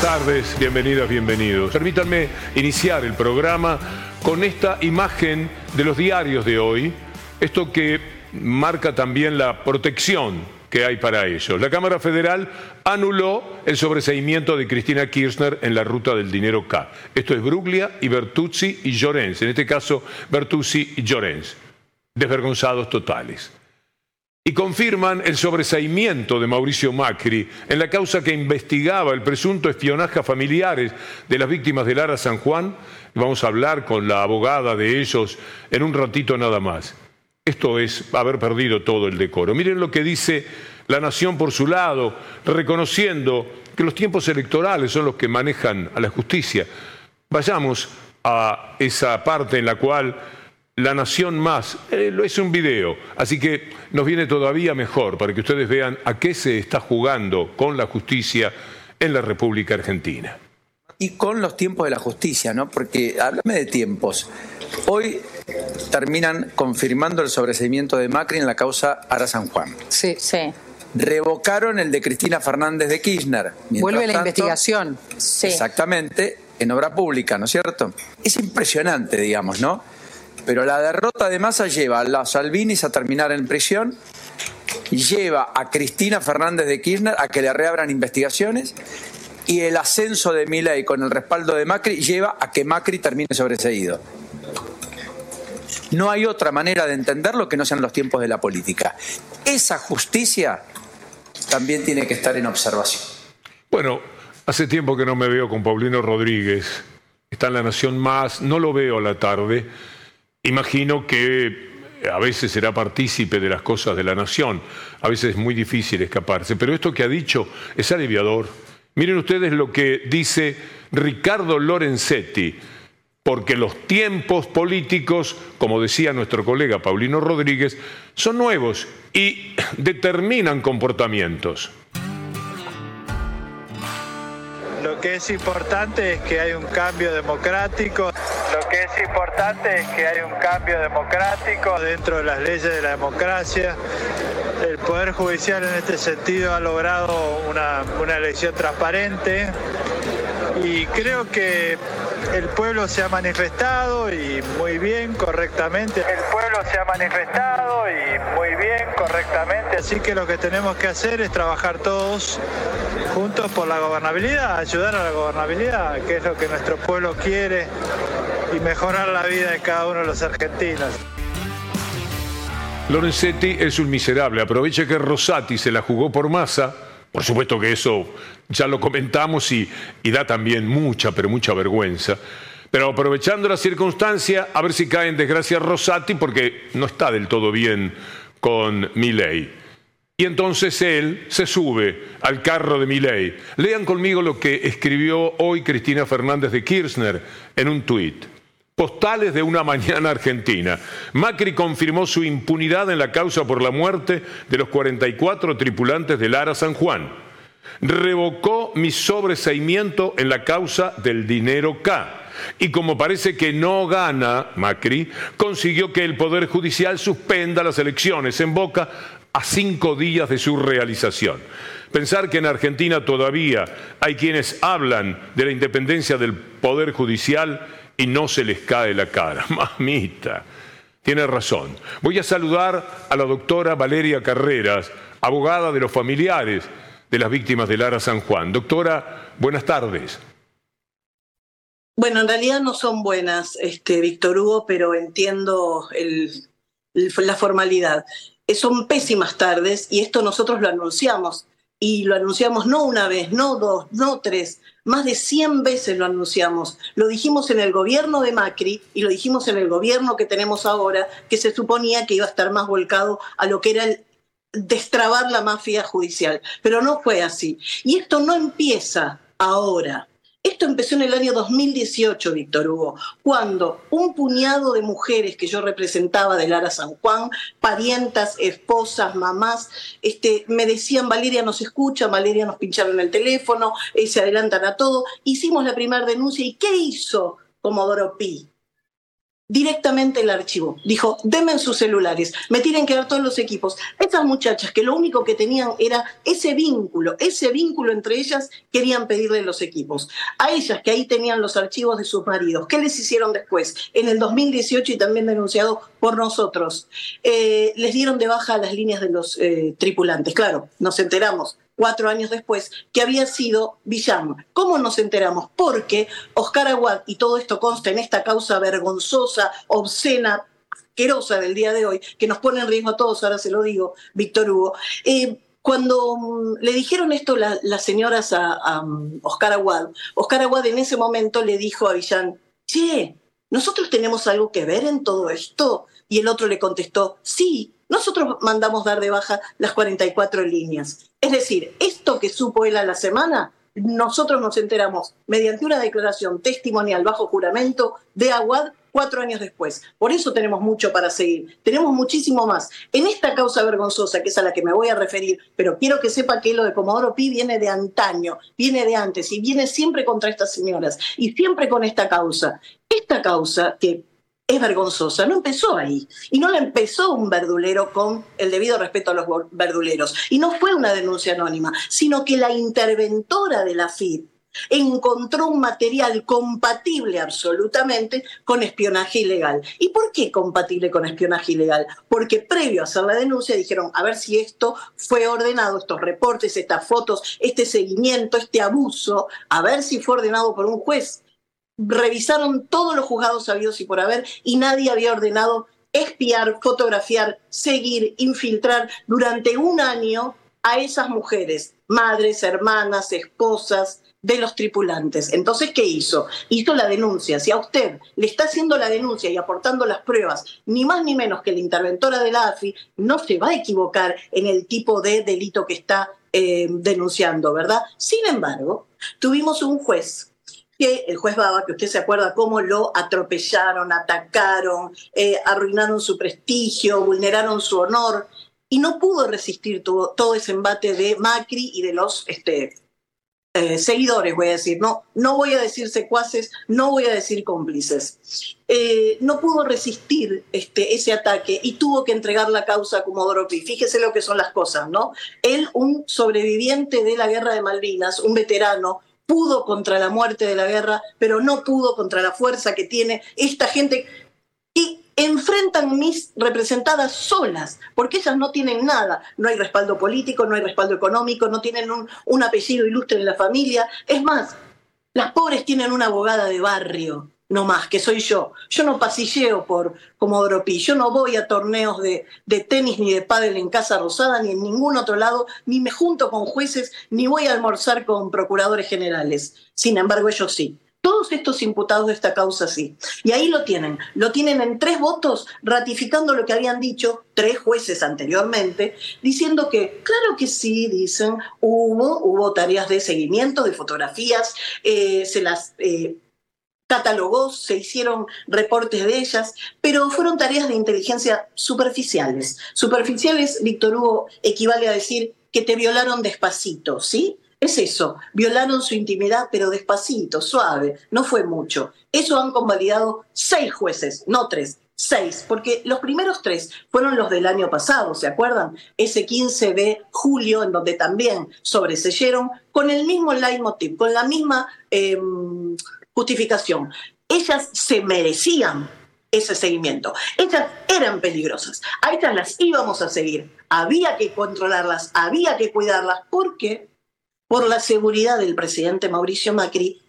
Buenas tardes, bienvenidas, bienvenidos. Permítanme iniciar el programa con esta imagen de los diarios de hoy, esto que marca también la protección que hay para ellos. La Cámara Federal anuló el sobreseimiento de Cristina Kirchner en la ruta del dinero K. Esto es Bruglia y Bertuzzi y Lorenz, en este caso Bertuzzi y Lorenz, desvergonzados totales. Y confirman el sobreseimiento de Mauricio Macri en la causa que investigaba el presunto espionaje a familiares de las víctimas del Ara San Juan. Vamos a hablar con la abogada de ellos en un ratito nada más. Esto es haber perdido todo el decoro. Miren lo que dice La Nación por su lado, reconociendo que los tiempos electorales son los que manejan a la justicia. Vayamos a esa parte en la cual La Nación Más, es un video, así que nos viene todavía mejor para que ustedes vean a qué se está jugando con la justicia en la República Argentina. Y con los tiempos de la justicia, ¿no? Porque háblame de tiempos. Hoy terminan confirmando el sobreseimiento de Macri en la causa Ara San Juan. Sí, sí. Revocaron el de Cristina Fernández de Kirchner. Vuelve la investigación. Sí. Exactamente, en obra pública, ¿no es cierto? Es impresionante, digamos, ¿no? Pero la derrota de Massa lleva a los Salvinis a terminar en prisión, lleva a Cristina Fernández de Kirchner a que le reabran investigaciones, y el ascenso de Milei con el respaldo de Macri lleva a que Macri termine sobreseído. No hay otra manera de entenderlo que no sean los tiempos de la política. Esa justicia también tiene que estar en observación. Bueno, hace tiempo que no me veo con Paulino Rodríguez. Está en La Nación Más, no lo veo a la tarde. Imagino que a veces será partícipe de las cosas de la nación, a veces es muy difícil escaparse, pero esto que ha dicho es aliviador. Miren ustedes lo que dice Ricardo Lorenzetti, porque los tiempos políticos, como decía nuestro colega Paulino Rodríguez, son nuevos y determinan comportamientos. Lo que es importante es que hay un cambio democrático. Lo que es importante es que hay un cambio democrático dentro de las leyes de la democracia. El Poder Judicial en este sentido ha logrado una elección transparente y creo que el pueblo se ha manifestado y muy bien, correctamente. El pueblo se ha manifestado y muy bien, correctamente. Así que lo que tenemos que hacer es trabajar todos juntos por la gobernabilidad, ayudar a la gobernabilidad, que es lo que nuestro pueblo quiere, y mejorar la vida de cada uno de los argentinos. Lorenzetti es un miserable. Aprovecha que Rosati se la jugó por Massa. Por supuesto que eso ya lo comentamos y da también mucha, pero mucha vergüenza. Pero aprovechando la circunstancia, a ver si cae en desgracia Rosati, porque no está del todo bien con Milei. Y entonces él se sube al carro de Milei. Lean conmigo lo que escribió hoy Cristina Fernández de Kirchner en un tuit. Postales de una mañana argentina. Macri confirmó su impunidad en la causa por la muerte de los 44 tripulantes del Ara San Juan. Revocó mi sobreseimiento en la causa del dinero K. Y como parece que no gana Macri, consiguió que el Poder Judicial suspenda las elecciones en Boca a 5 días de su realización. Pensar que en Argentina todavía hay quienes hablan de la independencia del Poder Judicial y no se les cae la cara. Mamita, tiene razón. Voy a saludar a la doctora Valeria Carreras, abogada de los familiares de las víctimas del Ara San Juan. Doctora, buenas tardes. Bueno, en realidad no son buenas, Víctor Hugo, pero entiendo la formalidad. Son pésimas tardes y esto nosotros lo anunciamos. Y lo anunciamos no una vez, no dos, no tres, más de 100 veces lo anunciamos. Lo dijimos en el gobierno de Macri y lo dijimos en el gobierno que tenemos ahora, que se suponía que iba a estar más volcado a lo que era el destrabar la mafia judicial. Pero no fue así. Y esto no empieza ahora. Esto empezó en el año 2018, Víctor Hugo, cuando un puñado de mujeres que yo representaba del Ara San Juan, parientas, esposas, mamás, me decían, Valeria nos escucha, Valeria nos pincharon el teléfono, se adelantan a todo. Hicimos la primera denuncia y ¿qué hizo Comodoro Pi? directamente el archivo. Dijo, denme sus celulares, me tienen que dar todos los equipos. Estas muchachas que lo único que tenían era ese vínculo entre ellas, querían pedirle los equipos. A ellas que ahí tenían los archivos de sus maridos. ¿Qué les hicieron después? En el 2018, y también denunciado por nosotros, les dieron de baja las líneas de los tripulantes. Claro, nos enteramos 4 años después, que había sido Villán. ¿Cómo nos enteramos? Porque Oscar Aguad, y todo esto consta en esta causa vergonzosa, obscena, asquerosa del día de hoy, que nos pone en riesgo a todos, ahora se lo digo, Víctor Hugo, cuando le dijeron esto las señoras a Oscar Aguad, Oscar Aguad en ese momento le dijo a Villán, che, ¿nosotros tenemos algo que ver en todo esto? Y el otro le contestó, sí, nosotros mandamos dar de baja las 44 líneas. Es decir, esto que supo él a la semana, nosotros nos enteramos mediante una declaración testimonial bajo juramento de Aguad 4 años después. Por eso tenemos mucho para seguir. Tenemos muchísimo más. En esta causa vergonzosa, que es a la que me voy a referir, pero quiero que sepa que lo de Comodoro Pi viene de antaño, viene de antes y viene siempre contra estas señoras y siempre con esta causa. Esta causa que es vergonzosa, no empezó ahí. Y no la empezó un verdulero, con el debido respeto a los verduleros. Y no fue una denuncia anónima, sino que la interventora de la AFIP encontró un material compatible absolutamente con espionaje ilegal. ¿Y por qué compatible con espionaje ilegal? Porque previo a hacer la denuncia dijeron, a ver si esto fue ordenado, estos reportes, estas fotos, este seguimiento, este abuso, a ver si fue ordenado por un juez. Revisaron todos los juzgados habidos y por haber y nadie había ordenado espiar, fotografiar, seguir, infiltrar durante 1 año a esas mujeres, madres, hermanas, esposas de los tripulantes. Entonces, ¿qué hizo? Hizo la denuncia. Si a usted le está haciendo la denuncia y aportando las pruebas, ni más ni menos que la interventora de la AFI, no se va a equivocar en el tipo de delito que está denunciando, ¿verdad? Sin embargo, tuvimos un juez, que el juez Bava, que usted se acuerda cómo lo atropellaron, atacaron, arruinaron su prestigio, vulneraron su honor, y no pudo resistir todo ese embate de Macri y de los seguidores, voy a decir. No voy a decir secuaces, no voy a decir cómplices. No pudo resistir ese ataque y tuvo que entregar la causa a Comodoro Pi. Fíjese lo que son las cosas, ¿no? Él, un sobreviviente de la Guerra de Malvinas, un veterano, pudo contra la muerte de la guerra, pero no pudo contra la fuerza que tiene esta gente y enfrentan mis representadas solas, porque ellas no tienen nada, no hay respaldo político, no hay respaldo económico, no tienen un apellido ilustre en la familia, es más, las pobres tienen una abogada de barrio, no más, que soy yo. Yo no pasilleo por Comodoro Pi, yo no voy a torneos de tenis ni de pádel en Casa Rosada ni en ningún otro lado, ni me junto con jueces, ni voy a almorzar con procuradores generales. Sin embargo, ellos sí. Todos estos imputados de esta causa sí. Y ahí lo tienen en 3 votos ratificando lo que habían dicho 3 jueces anteriormente, diciendo que, claro que sí, dicen, hubo tareas de seguimiento, de fotografías, se las... catalogó, se hicieron reportes de ellas, pero fueron tareas de inteligencia superficiales. Superficiales, Víctor Hugo, equivale a decir que te violaron despacito, ¿sí? Es eso, violaron su intimidad, pero despacito, suave, no fue mucho. Eso han convalidado 6 jueces, no 3, 6, porque los primeros 3 fueron los del año pasado, ¿se acuerdan? Ese 15 de julio, en donde también sobreseyeron con el mismo leitmotiv, con la misma... justificación. Ellas se merecían ese seguimiento. Ellas eran peligrosas. A ellas las íbamos a seguir. Había que controlarlas, había que cuidarlas, porque por la seguridad del presidente Mauricio Macri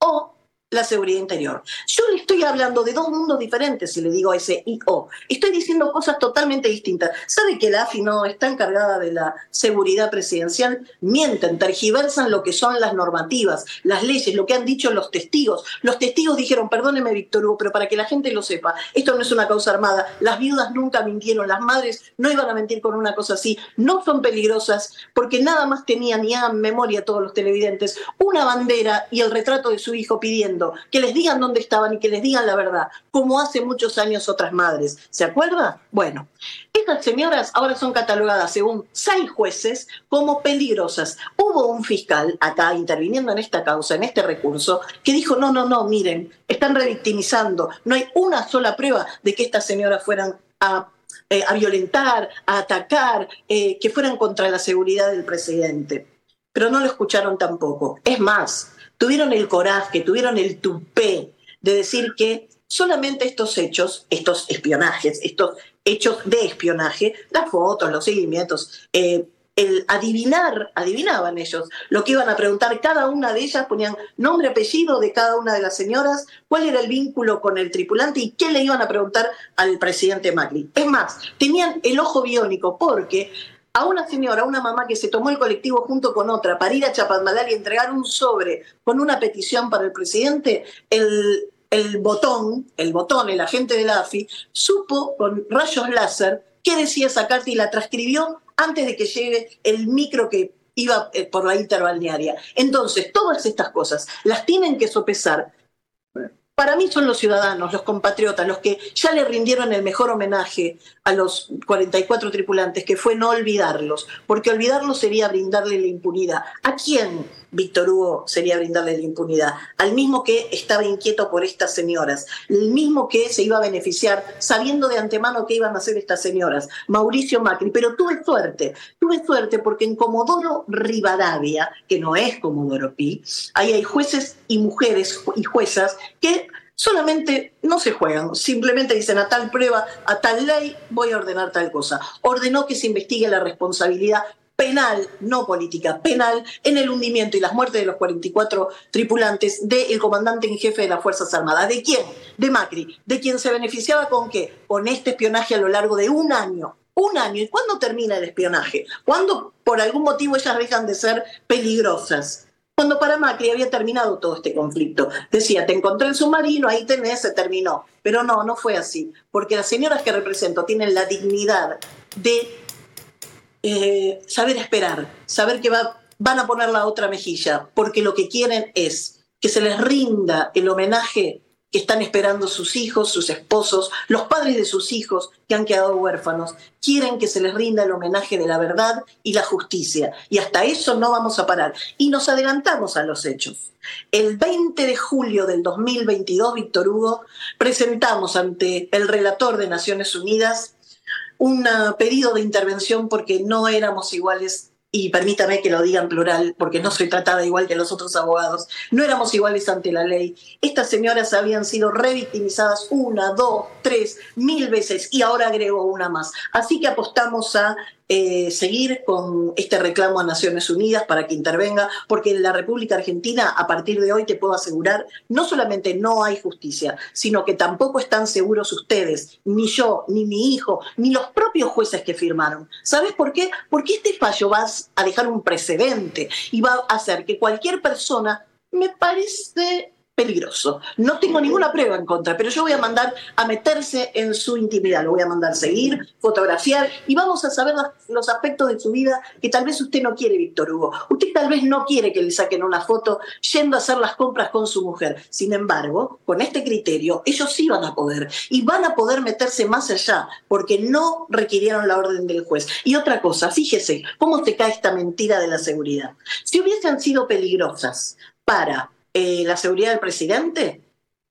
o la seguridad interior. Yo le estoy hablando de 2 mundos diferentes si le digo a ese I.O. Estoy diciendo cosas totalmente distintas. ¿Sabe que la AFI no está encargada de la seguridad presidencial? Mienten, tergiversan lo que son las normativas, las leyes, lo que han dicho los testigos. Los testigos dijeron, perdóneme Víctor Hugo, pero para que la gente lo sepa, esto no es una causa armada, las viudas nunca mintieron, las madres no iban a mentir con una cosa así, no son peligrosas, porque nada más tenían, y hagan memoria todos los televidentes, una bandera y el retrato de su hijo pidiendo sufriendo, que les digan dónde estaban y que les digan la verdad, como hace muchos años otras madres. ¿Se acuerda? Bueno, estas señoras ahora son catalogadas, según 6 jueces, como peligrosas. Hubo un fiscal acá interviniendo en esta causa, en este recurso, que dijo, no, miren, están revictimizando, no hay una sola prueba de que estas señoras fueran a violentar, a atacar, que fueran contra la seguridad del presidente. Pero no lo escucharon tampoco. Es más, tuvieron el coraje, tuvieron el tupé de decir que solamente estos hechos, estos espionajes, estos hechos de espionaje, las fotos, los seguimientos, el adivinaban ellos lo que iban a preguntar cada una de ellas, ponían nombre, apellido de cada una de las señoras, cuál era el vínculo con el tripulante y qué le iban a preguntar al presidente Macri. Es más, tenían el ojo biónico porque a una señora, a una mamá que se tomó el colectivo junto con otra para ir a Chapadmalal y entregar un sobre con una petición para el presidente, el agente de la AFIP, supo con rayos láser qué decía esa carta y la transcribió antes de que llegue el micro que iba por la interbalnearia. Entonces, todas estas cosas las tienen que sopesar. Para mí son los ciudadanos, los compatriotas, los que ya le rindieron el mejor homenaje a los 44 tripulantes, que fue no olvidarlos, porque olvidarlos sería brindarle la impunidad. ¿A quién, Víctor Hugo, sería brindarle la impunidad? Al mismo que estaba inquieto por estas señoras, el mismo que se iba a beneficiar sabiendo de antemano qué iban a hacer estas señoras, Mauricio Macri. Pero tuve suerte porque en Comodoro Rivadavia, que no es Comodoro Pi, ahí hay jueces y mujeres y juezas que solamente no se juegan, simplemente dicen a tal prueba, a tal ley, voy a ordenar tal cosa. Ordenó que se investigue la responsabilidad penal, no política, penal, en el hundimiento y las muertes de los 44 tripulantes del comandante en jefe de las Fuerzas Armadas. ¿De quién? De Macri. ¿De quién se beneficiaba con qué? Con este espionaje a lo largo de un año. Un año. ¿Y cuándo termina el espionaje? ¿Cuándo por algún motivo ellas dejan de ser peligrosas? Cuando para Macri había terminado todo este conflicto. Decía, te encontré el submarino, ahí tenés, se terminó. Pero no fue así, porque las señoras que represento tienen la dignidad de saber esperar, saber que van a poner la otra mejilla, porque lo que quieren es que se les rinda el homenaje que están esperando sus hijos, sus esposos, los padres de sus hijos que han quedado huérfanos. Quieren que se les rinda el homenaje de la verdad y la justicia. Y hasta eso no vamos a parar. Y nos adelantamos a los hechos. El 20 de julio del 2022, Víctor Hugo, presentamos ante el relator de Naciones Unidas un pedido de intervención porque no éramos iguales. Y permítame que lo diga en plural, porque no soy tratada igual que los otros abogados, no éramos iguales ante la ley. Estas señoras habían sido revictimizadas 1, 2, 3, 1000 veces, y ahora agrego una más. Así que apostamos a seguir con este reclamo a Naciones Unidas para que intervenga, porque en la República Argentina, a partir de hoy, te puedo asegurar, no solamente no hay justicia, sino que tampoco están seguros ustedes, ni yo, ni mi hijo, ni los propios jueces que firmaron. ¿Sabes por qué? Porque este fallo va a dejar un precedente y va a hacer que cualquier persona, me parece peligroso, no tengo ninguna prueba en contra, pero yo voy a mandar a meterse en su intimidad, lo voy a mandar seguir, fotografiar, y vamos a saber los aspectos de su vida que tal vez usted no quiere, Víctor Hugo. Usted tal vez no quiere que le saquen una foto yendo a hacer las compras con su mujer. Sin embargo, con este criterio, ellos sí van a poder, y van a poder meterse más allá, porque no requirieron la orden del juez. Y otra cosa, fíjese cómo se cae esta mentira de la seguridad. Si hubiesen sido peligrosas para la seguridad del presidente,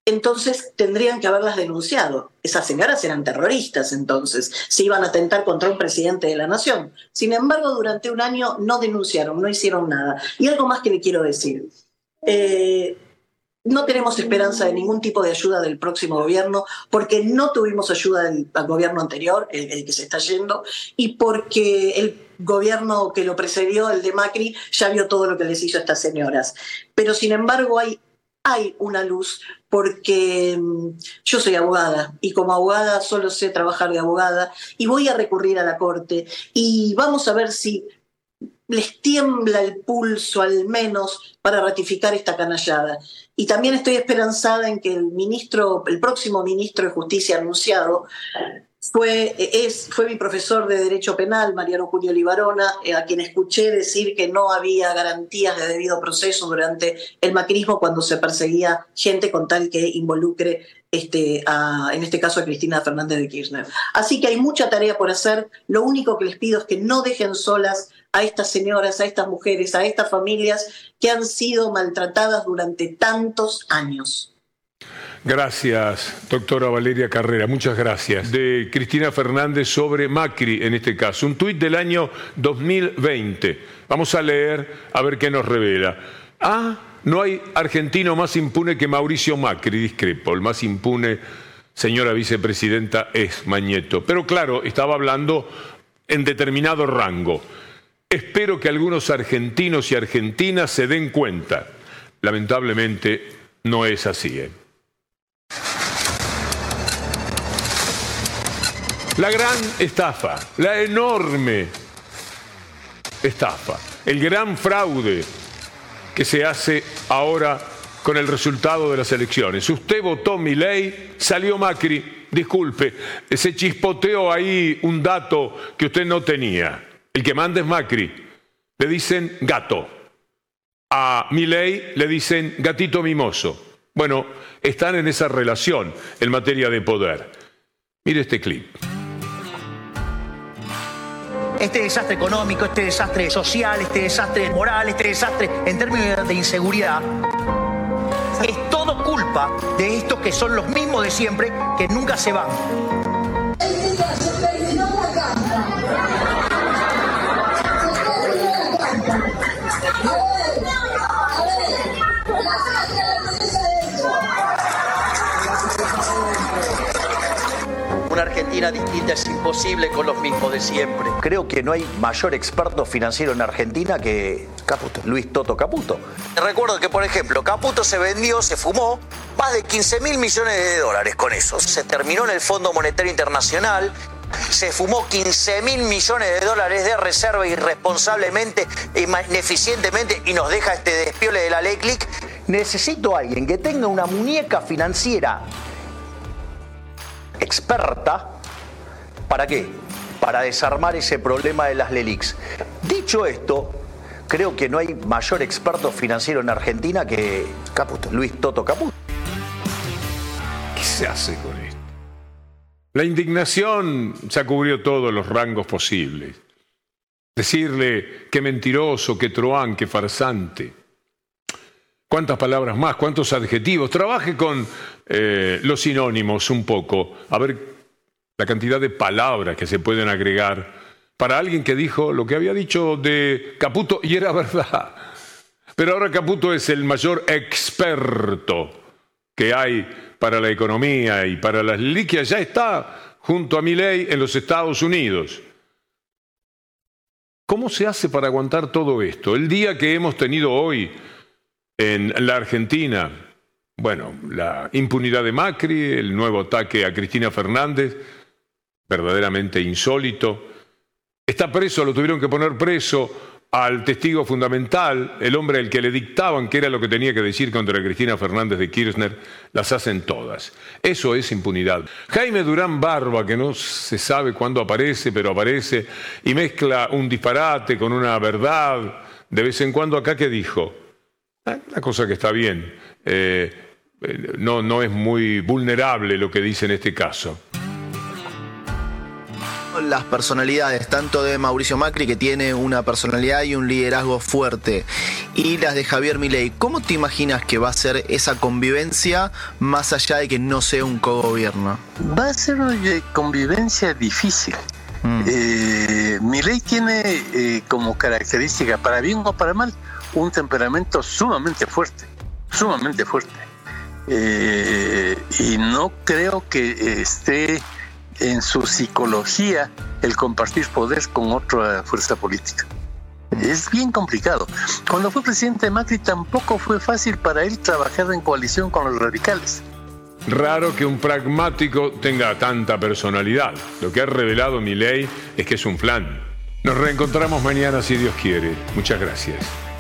entonces tendrían que haberlas denunciado. Esas señoras eran terroristas, entonces se iban a atentar contra un presidente de la nación. Sin embargo, durante un año no denunciaron, no hicieron nada. Y algo más que le quiero decir. No tenemos esperanza de ningún tipo de ayuda del próximo gobierno, porque no tuvimos ayuda al gobierno anterior, el que se está yendo, y porque el gobierno que lo precedió, el de Macri, ya vio todo lo que les hizo a estas señoras. Pero sin embargo hay una luz, porque yo soy abogada y como abogada solo sé trabajar de abogada, y voy a recurrir a la Corte y vamos a ver si les tiembla el pulso al menos para ratificar esta canallada. Y también estoy esperanzada en que el próximo ministro de Justicia anunciado Fue mi profesor de Derecho Penal, Mariano Julio Libarona, a quien escuché decir que no había garantías de debido proceso durante el macrismo cuando se perseguía gente con tal que involucre, en este caso, a Cristina Fernández de Kirchner. Así que hay mucha tarea por hacer. Lo único que les pido es que no dejen solas a estas señoras, a estas mujeres, a estas familias que han sido maltratadas durante tantos años. Gracias, doctora Valeria Carrera, muchas gracias. De Cristina Fernández sobre Macri, en este caso, un tuit del año 2020. Vamos a leer a ver qué nos revela. No hay argentino más impune que Mauricio Macri, discrepo. El más impune, señora vicepresidenta, es Magnetto. Pero claro, estaba hablando en determinado rango. Espero que algunos argentinos y argentinas se den cuenta. Lamentablemente no es así, La gran estafa, la enorme estafa, el gran fraude que se hace ahora con el resultado de las elecciones. Usted votó Milei, salió Macri, disculpe, se chispoteó ahí un dato que usted no tenía. El que manda es Macri, le dicen gato. A Milei le dicen gatito mimoso. Bueno, están en esa relación en materia de poder. Mire este clip. Este desastre económico, este desastre social, este desastre moral, este desastre en términos de inseguridad, es todo culpa de estos que son los mismos de siempre, que nunca se van. Argentina distinta es imposible con los mismos de siempre. Creo que no hay mayor experto financiero en Argentina que Caputo. Luis Toto Caputo. Recuerdo que, por ejemplo, Caputo se vendió, se fumó más de 15.000 millones de dólares con eso. Se terminó en el Fondo Monetario Internacional, se fumó 15.000 millones de dólares de reserva irresponsablemente, ineficientemente, y nos deja este despiole de la ley CLIC. Necesito a alguien que tenga una muñeca financiera experta, ¿para qué? Para desarmar ese problema de las LELIX. Dicho esto, creo que no hay mayor experto financiero en Argentina que Caputo, Luis Toto Caputo. ¿Qué se hace con esto? La indignación ya cubrió todos los rangos posibles. Decirle qué mentiroso, qué truán, qué farsante. ¿Cuántas palabras más? ¿Cuántos adjetivos? Trabaje con los sinónimos un poco. A ver la cantidad de palabras que se pueden agregar para alguien que dijo lo que había dicho de Caputo y era verdad. Pero ahora Caputo es el mayor experto que hay para la economía y para las liquias. Ya está junto a Milei en los Estados Unidos. ¿Cómo se hace para aguantar todo esto? El día que hemos tenido hoy en la Argentina, bueno, la impunidad de Macri, el nuevo ataque a Cristina Fernández, verdaderamente insólito. Está preso, lo tuvieron que poner preso al testigo fundamental, el hombre al que le dictaban qué era lo que tenía que decir contra Cristina Fernández de Kirchner. Las hacen todas. Eso es impunidad. Jaime Durán Barba, que no se sabe cuándo aparece, pero aparece y mezcla un disparate con una verdad. De vez en cuando acá, ¿qué dijo? Una cosa que está bien, no es muy vulnerable lo que dice en este caso. Las personalidades, tanto de Mauricio Macri, que tiene una personalidad y un liderazgo fuerte, y las de Javier Milei, ¿cómo te imaginas que va a ser esa convivencia más allá de que no sea un cogobierno? Va a ser una convivencia difícil. Milei tiene como característica, para bien o para mal, un temperamento sumamente fuerte. Y no creo que esté en su psicología el compartir poder con otra fuerza política. Es bien complicado. Cuando fue presidente Macri tampoco fue fácil para él trabajar en coalición con los radicales. Raro que un pragmático tenga tanta personalidad. Lo que ha revelado Milei es que es un flan. Nos reencontramos mañana si Dios quiere. Muchas gracias.